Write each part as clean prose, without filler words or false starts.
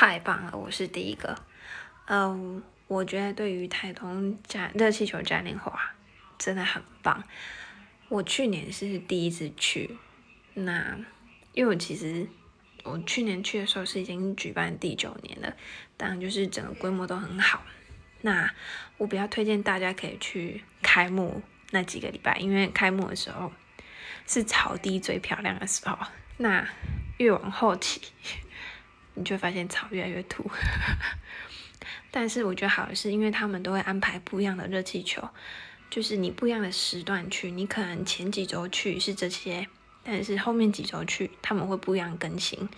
太棒了，我是第一个。我觉得对于台东热气球嘉年华真的很棒。我去年是第一次去，那因为我去年去的时候是已经举办第9年了，当然就是整个规模都很好。那我比较推荐大家可以去开幕那几个礼拜，因为开幕的时候是草地最漂亮的时候，那越往后期你就会发现草越来越秃。但是我觉得好的是，因为他们都会安排不一样的热气球，就是你不一样的时段去，你可能前几周去是这些，但是后面几周去他们会不一样更新，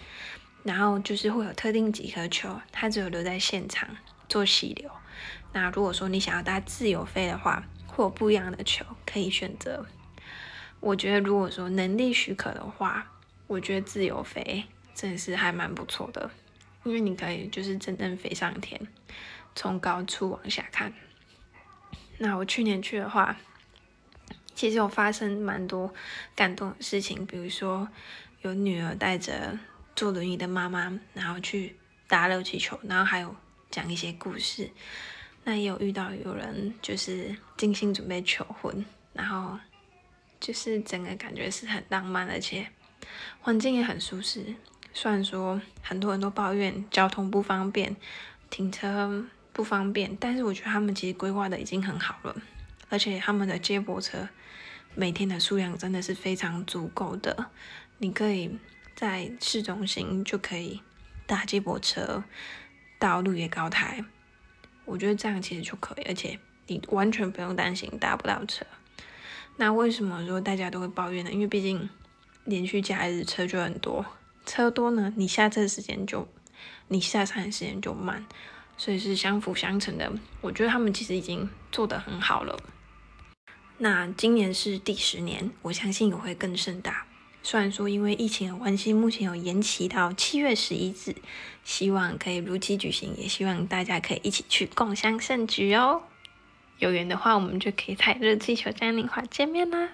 然后就是会有特定几颗球，它只有留在现场做溪流。那如果说你想要搭自由飞的话，会有不一样的球可以选择。我觉得如果说能力许可的话，我觉得自由飞真的是还蛮不错的，因为你可以就是真正飞上天，从高处往下看。那我去年去的话，其实有发生蛮多感动的事情，比如说有女儿带着坐轮椅的妈妈，然后去搭热气球，然后还有讲一些故事。那也有遇到有人就是精心准备求婚，然后就是整个感觉是很浪漫，而且环境也很舒适。虽然说很多人都抱怨交通不方便，停车不方便，但是我觉得他们其实规划的已经很好了，而且他们的接驳车每天的数量真的是非常足够的，你可以在市中心就可以搭接驳车到鹿野高台，我觉得这样其实就可以，而且你完全不用担心搭不到车。那为什么说大家都会抱怨呢？因为毕竟连续假日车就很多，车多呢，你下山的时间就慢，所以是相辅相成的。我觉得他们其实已经做得很好了。那今年是第10年，我相信也会更盛大。虽然说因为疫情的关系，目前有延期到7月11日，希望可以如期举行，也希望大家可以一起去共襄盛举哦。有缘的话，我们就可以在热气球嘉年华见面啦。